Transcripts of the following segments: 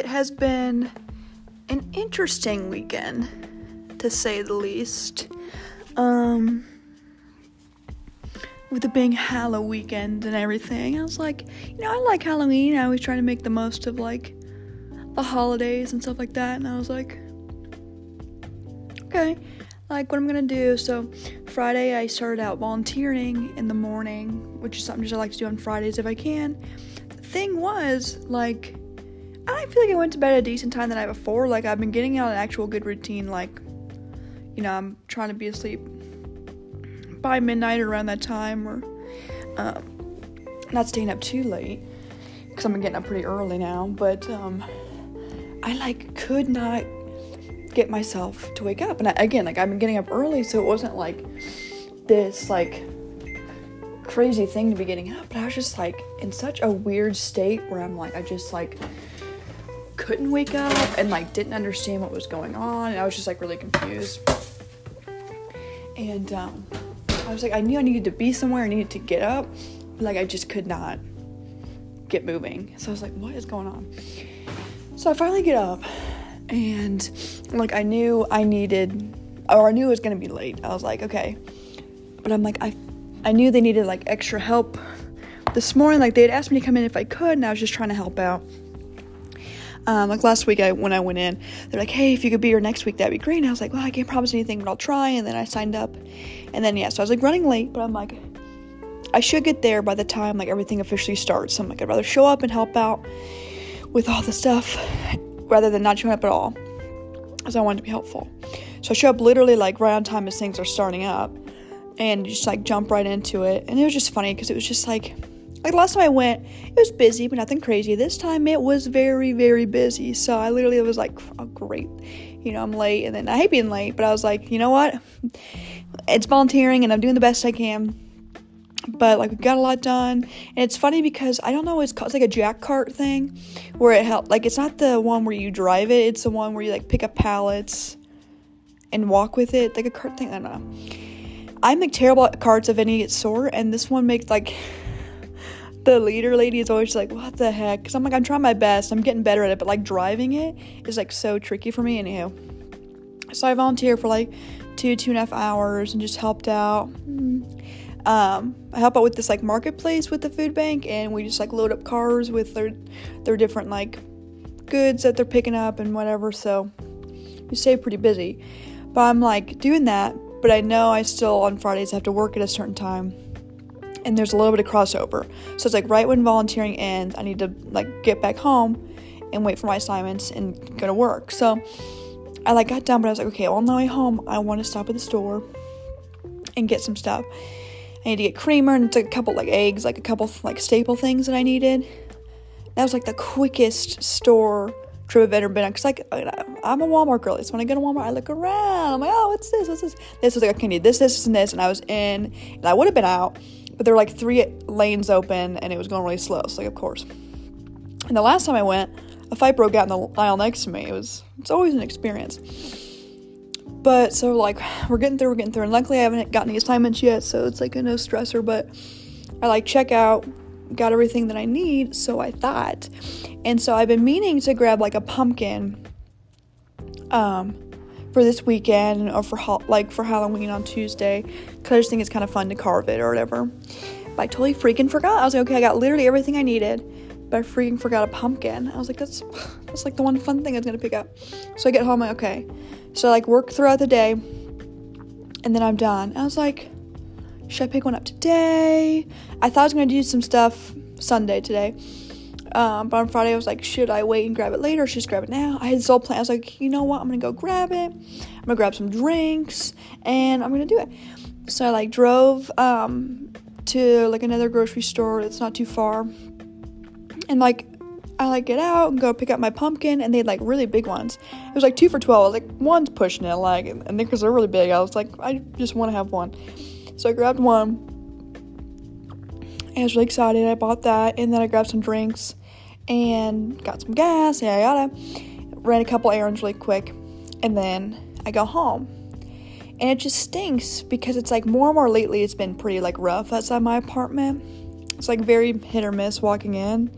It has been an interesting weekend, to say the least. With it being Halloween weekend and everything, I was like, I like Halloween. I always try to make the most of, the holidays and stuff like that. And I was like, okay, what I'm gonna do. So Friday, I started out volunteering in the morning, which is something I like to do on Fridays if I can. The thing was, I feel like I went to bed at a decent time the night before. I've been getting out an actual good routine. I'm trying to be asleep by midnight or around that time, or not staying up too late, because I've been getting up pretty early now. But I could not get myself to wake up, and again I've been getting up early, so it wasn't this crazy thing to be getting up, but I was just in such a weird state where I'm I just couldn't wake up and didn't understand what was going on, and I was just really confused. And I was I knew I needed to be somewhere, I needed to get up, but I just could not get moving. So I was what is going on? So I finally get up, and I knew it was gonna be late. I was okay, but I'm I knew they needed extra help this morning. They had asked me to come in if I could, and I was just trying to help out. Last week when I went in, they're hey, if you could be here next week, that'd be great. And I was I can't promise anything, but I'll try. And then I signed up, and then so I was running late, but I'm I should get there by the time everything officially starts. So I'm I'd rather show up and help out with all the stuff rather than not showing up at all, because I wanted to be helpful. So I show up literally right on time as things are starting up, and just jump right into it. And it was just funny, because it was just last time I went, it was busy, but nothing crazy. This time it was very, very busy. So I literally was oh, great. I'm late, and then I hate being late, but I was you know what? It's volunteering, and I'm doing the best I can. But we got a lot done. And it's funny because I don't know, it's a jack cart thing where it helped. It's not the one where you drive it. It's the one where you pick up pallets and walk with it. Like a cart thing, I don't know. I make terrible at carts of any sort, and this one makes the leader lady is always what the heck? Because I'm I'm trying my best. I'm getting better at it. But driving it is so tricky for me. Anywho. So I volunteered for 2.5 hours and just helped out. I help out with this marketplace with the food bank. And we just load up cars with their different goods that they're picking up and whatever. So you stay pretty busy. But I'm doing that. But I know I still on Fridays have to work at a certain time. And there's a little bit of crossover, so it's right when volunteering ends, I need to get back home and wait for my assignments and go to work. So I got done, but I was okay, on the way home I want to stop at the store and get some stuff. I need to get creamer and a couple eggs, a couple staple things that I needed. That was the quickest store trip I've ever been on, because I'm a Walmart girl. So when I go to Walmart, I look around, I'm oh, what's this, this was okay, I need this and this. And I was in, and I would have been out, but there were 3 lanes open, and it was going really slow, so of course. And the last time I went, a fight broke out in the aisle next to me. It's always an experience. But so we're getting through, and luckily I haven't gotten the assignments yet, so it's a no stressor. But I check out, got everything that I need, so I thought. And so I've been meaning to grab a pumpkin for this weekend, or for Halloween on Tuesday, because I just think it's kind of fun to carve it or whatever. But I totally freaking forgot. I was okay, I got literally everything I needed, but I freaking forgot a pumpkin. I was that's the one fun thing I was gonna pick up. So I get home, okay. So I work throughout the day, and then I'm done. I was should I pick one up today? I thought I was gonna do some stuff Sunday today. But on Friday I was should I wait and grab it later, or should I just grab it now? I had this whole plan. I was I'm gonna go grab it, I'm gonna grab some drinks, and I'm gonna do it. So I drove to another grocery store that's not too far, and I get out and go pick up my pumpkin, and they had really big ones. It was 2 for $12. I was one's pushing it, and because they're really big, I was I just want to have one. So I grabbed one, and I was really excited. I bought that, and then I grabbed some drinks and got some gas, yada. Ran a couple errands really quick, and then I go home. And it just stinks, because it's more and more lately it's been pretty rough outside my apartment. It's very hit or miss walking in,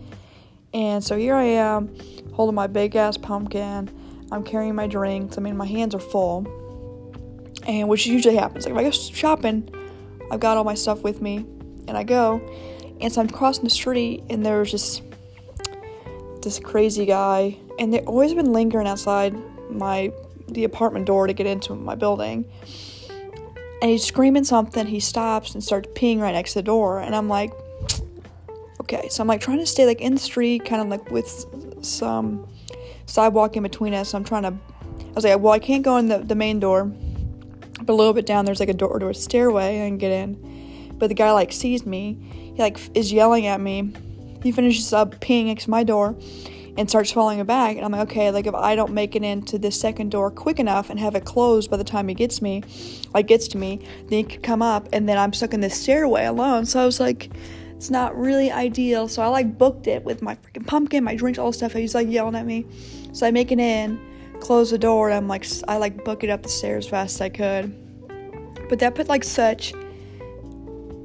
And so here I am, holding my big-ass pumpkin. I'm carrying my drinks. I mean, my hands are full. And which usually happens. Like, if I go shopping, I've got all my stuff with me. And I go. And so I'm crossing the street, and there's this crazy guy. And they've always been lingering outside the apartment door to get into my building. And he's screaming something. He stops and starts peeing right next to the door. And I'm like, okay. So I'm like trying to stay like in the street, kind of like with some sidewalk in between us. So I was like, well, I can't go in the main door, but a little bit down there's like a door to a stairway and get in. But the guy like sees me. He like is yelling at me. He finishes up peeing next to my door and starts following it back. And I'm like, okay, like if I don't make it into the second door quick enough and have it closed by the time he gets to me, then he could come up and then I'm stuck in this stairway alone. So I was like, it's not really ideal. So I like booked it with my freaking pumpkin, my drinks, all the stuff. He's like yelling at me. So I make it in, close the door, and I'm like, I like book it up the stairs as fast as I could. But that put like such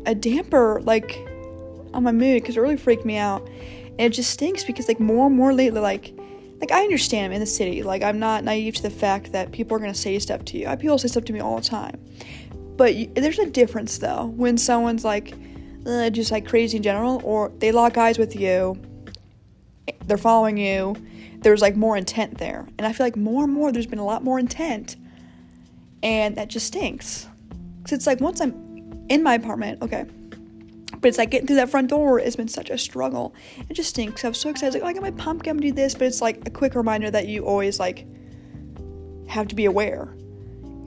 a damper like on my mood because it really freaked me out. And it just stinks because, like, more and more lately, like I understand I'm in the city. Like, I'm not naive to the fact that people are going to say stuff to you. People say stuff to me all the time. But there's a difference, though, when someone's, like, just, like, crazy in general, or they lock eyes with you, they're following you, there's, like, more intent there. And I feel like more and more there's been a lot more intent, and that just stinks. Because it's, like, once I'm in my apartment, okay. But it's like getting through that front door has been such a struggle. It just stinks. I was so excited. I was like, oh, I got my pumpkin. I'm going to do this. But it's like a quick reminder that you always like have to be aware.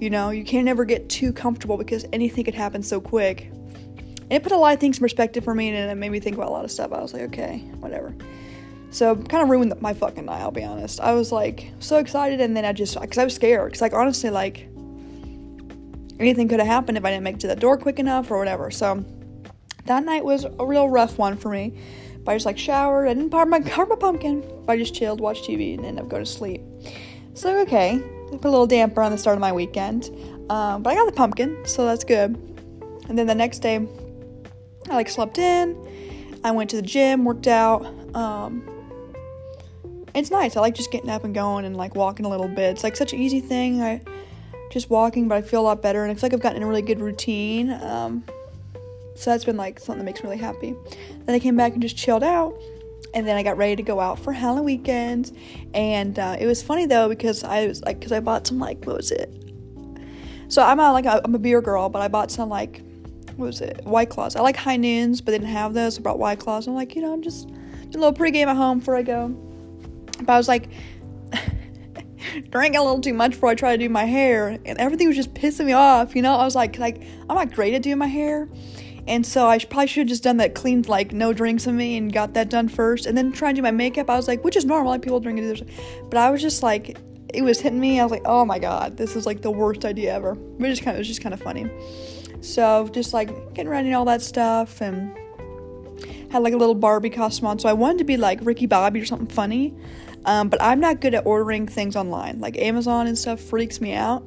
You know, you can't ever get too comfortable because anything could happen so quick. And it put a lot of things in perspective for me. And it made me think about a lot of stuff. I was like, okay, whatever. So kind of ruined my fucking night, I'll be honest. I was like so excited. And then because I was scared. Because like honestly, like anything could have happened if I didn't make it to that door quick enough or whatever. So that night was a real rough one for me. But I just like showered. I didn't carve my pumpkin. But I just chilled, watched TV, and ended up going to sleep. So okay, put a little damper on the start of my weekend. But I got the pumpkin, so that's good. And then the next day, I like slept in. I went to the gym, worked out. It's nice. I like just getting up and going and like walking a little bit. It's like such an easy thing. I just walking, but I feel a lot better, and I feel like I've gotten in a really good routine. So that's been, like, something that makes me really happy. Then I came back and just chilled out. And then I got ready to go out for Halloween weekend. And it was funny, though, because I was, like, because I bought some, like, what was it? So I'm not, like, I'm a beer girl, but I bought some, like, what was it? White Claws. I like High Noons, but they didn't have those. I brought White Claws. I'm like, you know, just do a little pregame at home before I go. But I was, like, drank a little too much before I tried to do my hair. And everything was just pissing me off, you know? I was, like I'm not great at doing my hair. And so I probably should have just done that clean, like, no drinks on me and got that done first. And then trying to do my makeup, I was like, which is normal. Like, people drink and do this. But I was just, like, it was hitting me. I was like, oh, my God. This is, like, the worst idea ever. It was just kind of funny. So just, like, getting ready and all that stuff. And had, like, a little Barbie costume on. So I wanted to be, like, Ricky Bobby or something funny. But I'm not good at ordering things online. Like, Amazon and stuff freaks me out.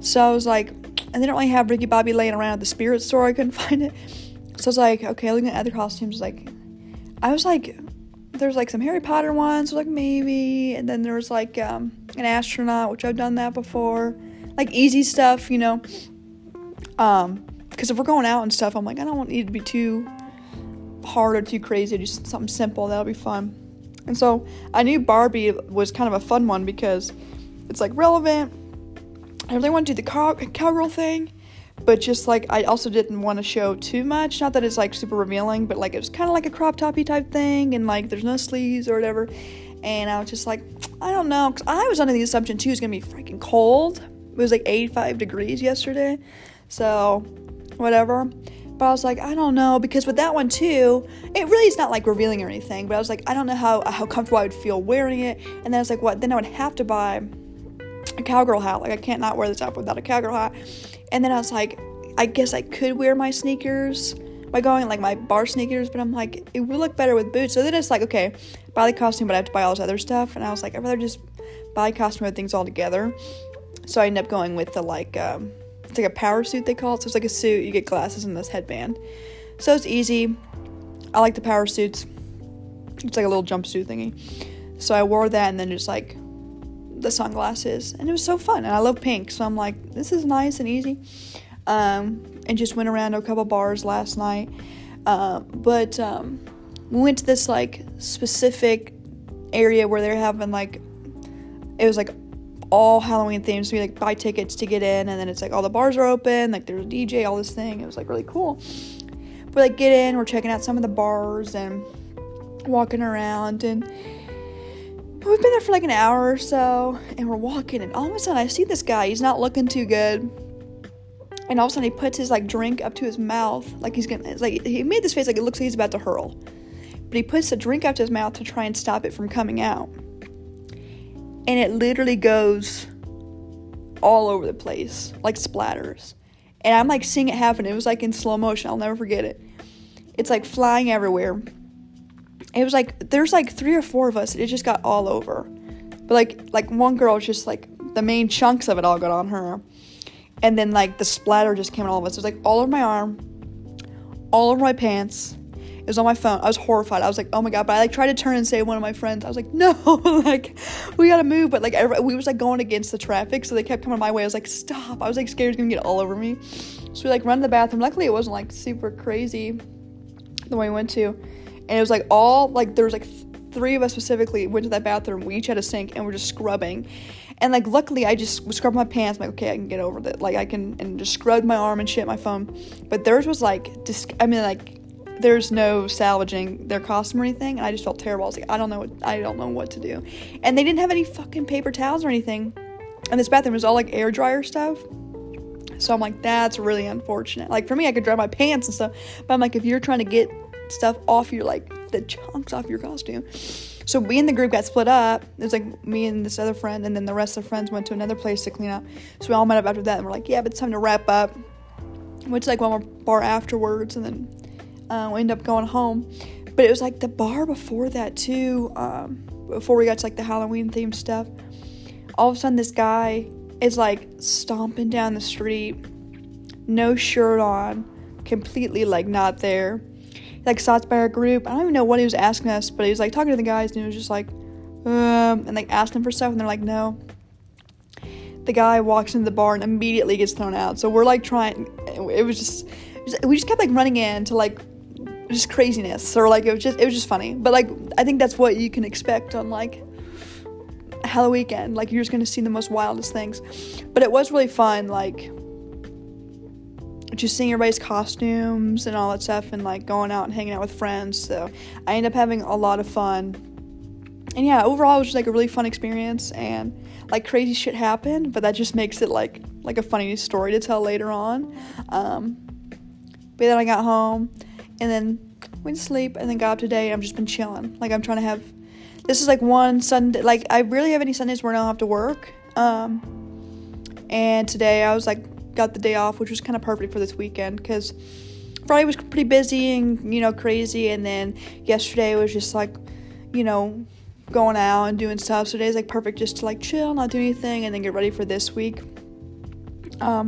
So I was like... And they don't really have Ricky Bobby laying around at the spirit store. I couldn't find it. So I was like, okay, looking at other costumes. Like, I was like, there's like some Harry Potter ones. So like, maybe. And then there was like an astronaut, which I've done that before. Like, easy stuff, you know. Because if we're going out and stuff, I'm like, I don't want it to be too hard or too crazy. Just something simple. That'll be fun. And so I knew Barbie was kind of a fun one because it's like relevant. I really want to do the cowgirl thing, but just, like, I also didn't want to show too much. Not that it's, like, super revealing, but, like, it was kind of like a crop toppy type thing, and, like, there's no sleeves or whatever. And I was just like, I don't know, because I was under the assumption, too, it was going to be freaking cold. It was, like, 85 degrees yesterday, so whatever. But I was like, I don't know, because with that one, too, it really is not, like, revealing or anything, but I was like, I don't know how comfortable I would feel wearing it. And then I was like, what? Then I would have to buy a cowgirl hat. Like, I can't not wear this outfit without a cowgirl hat. And then I was like, I guess I could wear my sneakers by going, like, my bar sneakers, but I'm like, it would look better with boots. So then it's like, okay, buy the costume, but I have to buy all this other stuff. And I was like, I'd rather just buy costume and things all together. So I ended up going with the, like, it's like a power suit, they call it. So it's like a suit, you get glasses and this headband, so it's easy. I like the power suits. It's like a little jumpsuit thingy. So I wore that and then just like the sunglasses, and it was so fun. And I love pink, so I'm like, this is nice and easy. And just went around to a couple bars last night. But we went to this like specific area where they're having like, it was like all Halloween themes. So we like buy tickets to get in, and then it's like all the bars are open, like there's a DJ, all this thing. It was like really cool. We like get in, we're checking out some of the bars and walking around, and we've been there for like an hour or so, and we're walking, and all of a sudden I see this guy, he's not looking too good, and all of a sudden he puts his like drink up to his mouth, like he's gonna, like he made this face like it looks like he's about to hurl, but he puts the drink up to his mouth to try and stop it from coming out, and it literally goes all over the place, like splatters. And I'm like seeing it happen. It was like in slow motion. I'll never forget it. It's like flying everywhere. It was like, there's like 3 or 4 of us. It just got all over. But like one girl just like, the main chunks of it all got on her. And then like the splatter just came on all of us. It was like all over my arm. All over my pants. It was on my phone. I was horrified. I was like, oh my God. But I like tried to turn and save one of my friends. I was like, no, like we gotta move. But like we was like going against the traffic, so they kept coming my way. I was like, stop. I was like scared it was gonna get all over me. So we like run to the bathroom. Luckily, it wasn't like super crazy the way we went to. And it was like all like there was like 3 of us specifically went to that bathroom. We each had a sink and we're just scrubbing. And like luckily, I just scrubbed my pants. I'm like, okay, I can get over that. Like I can, and just scrubbed my arm and shit, my phone. But theirs was like, there's no salvaging their costume or anything, and I just felt terrible. I was like, I don't know what to do. And they didn't have any fucking paper towels or anything, and this bathroom was all like air dryer stuff. So I'm like, that's really unfortunate. Like for me, I could dry my pants and stuff, but I'm like, if you're trying to get stuff off your, like the chunks off your costume. So we in the group got split up. It was like me and this other friend, and then the rest of the friends went to another place to clean up. So we all met up after that, and we're like, yeah, but it's time to wrap up. Went to like one more bar afterwards, and then we ended up going home. But it was like the bar before that too, before we got to like the Halloween themed stuff, all of a sudden this guy is like stomping down the street, no shirt on, completely like not there. He like stops by our group. I don't even know what he was asking us, but he was like talking to the guys, and he was just like and like asked them for stuff, and they're like no. The guy walks into the bar and immediately gets thrown out. So we're like trying, we just kept like running into like just craziness, or like it was just funny. But like I think that's what you can expect on like Halloween weekend. Like you're just gonna see the most wildest things. But it was really fun, like just seeing everybody's costumes and all that stuff, and like going out and hanging out with friends. So I ended up having a lot of fun. And yeah, overall it was just like a really fun experience, and like crazy shit happened, but that just makes it like a funny story to tell later on. But then I got home, and then went to sleep, and then got up today, and I've just been chilling. Like, I'm trying to have, this is, like, one Sunday, like, I rarely have any Sundays where I don't have to work, and today I was, like, got the day off, which was kind of perfect for this weekend, because Friday was pretty busy and, you know, crazy, and then yesterday was just, like, you know, going out and doing stuff, so today's, like, perfect just to, like, chill, not do anything, and then get ready for this week. But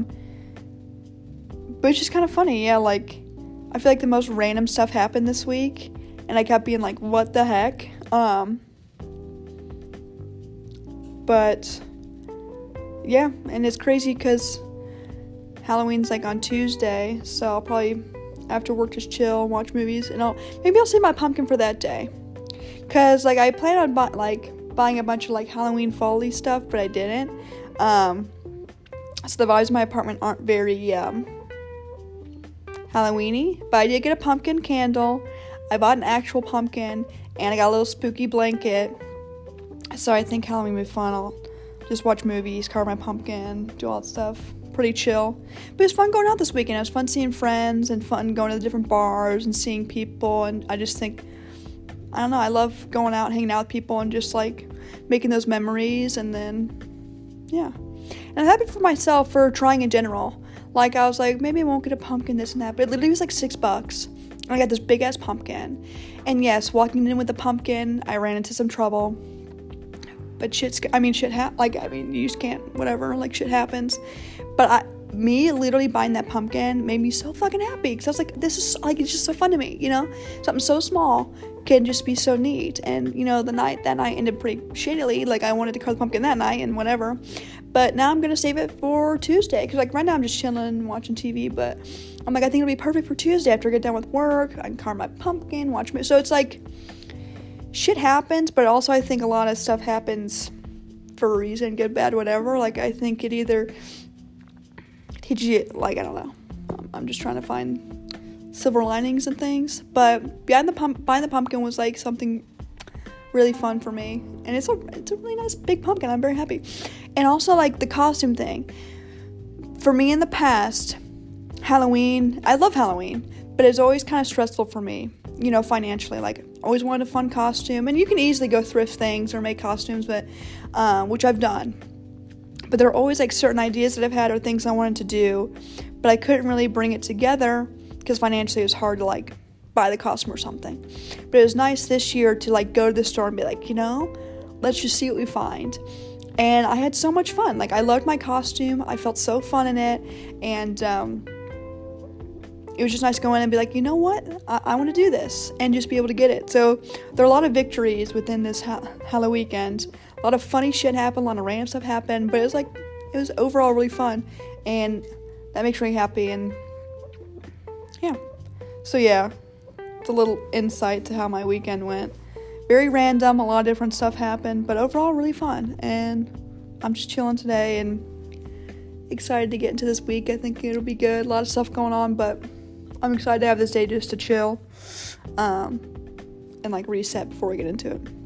it's just kind of funny, yeah, like, I feel like the most random stuff happened this week, and I kept being like, what the heck, but, yeah, and it's crazy, because Halloween's, like, on Tuesday, so I'll probably, after work, just chill and watch movies, and maybe I'll save my pumpkin for that day, because, like, I plan on, buying a bunch of, like, Halloween folly stuff, but I didn't, so the vibes in my apartment aren't very, Halloween-y, but I did get a pumpkin candle. I bought an actual pumpkin, and I got a little spooky blanket. So I think Halloween will be fun. I'll just watch movies, carve my pumpkin, do all that stuff. Pretty chill. But it was fun going out this weekend. It was fun seeing friends, and fun going to the different bars and seeing people. And I just think, I don't know, I love going out, hanging out with people, and just like making those memories. And then, yeah. And I'm happy for myself for trying in general. Like, I was like, maybe I won't get a pumpkin, this and that. But it literally was, like, $6. And I got this big-ass pumpkin. And, yes, walking in with the pumpkin, I ran into some trouble. But you just can't, whatever. Like, shit happens. But me literally buying that pumpkin made me so fucking happy. Because I was like, this is, like, it's just so fun to me, you know? Something so small can just be so neat. And, you know, that night ended pretty shittily. Like, I wanted to carve the pumpkin that night and whatever. But now I'm going to save it for Tuesday. Because, like, right now I'm just chilling and watching TV. But I'm like, I think it'll be perfect for Tuesday after I get done with work. I can carve my pumpkin, watch movies. So it's like, shit happens. But also I think a lot of stuff happens for a reason, good, bad, whatever. Like, I think it either teaches you, like, I don't know. I'm just trying to find silver linings and things, but Behind the Pumpkin was like something really fun for me, and it's a really nice big pumpkin. I'm very happy. And also, like, the costume thing for me in the past, Halloween, I love Halloween, but it's always kind of stressful for me, you know, financially. Like, always wanted a fun costume, and you can easily go thrift things or make costumes, but which I've done, but there are always like certain ideas that I've had or things I wanted to do, but I couldn't really bring it together because financially it was hard to, like, buy the costume or something. But it was nice this year to, like, go to the store and be like, you know, let's just see what we find. And I had so much fun. Like, I loved my costume. I felt so fun in it. And it was just nice going and be like, you know what? I want to do this and just be able to get it. So there are a lot of victories within this Halloween weekend. A lot of funny shit happened. A lot of random stuff happened. But it was overall really fun. And that makes me happy. And yeah, so yeah, it's a little insight to how my weekend went. Very random, a lot of different stuff happened, but overall really fun, and I'm just chilling today and excited to get into this week. I think it'll be good, a lot of stuff going on, but I'm excited to have this day just to chill, and like reset before we get into it.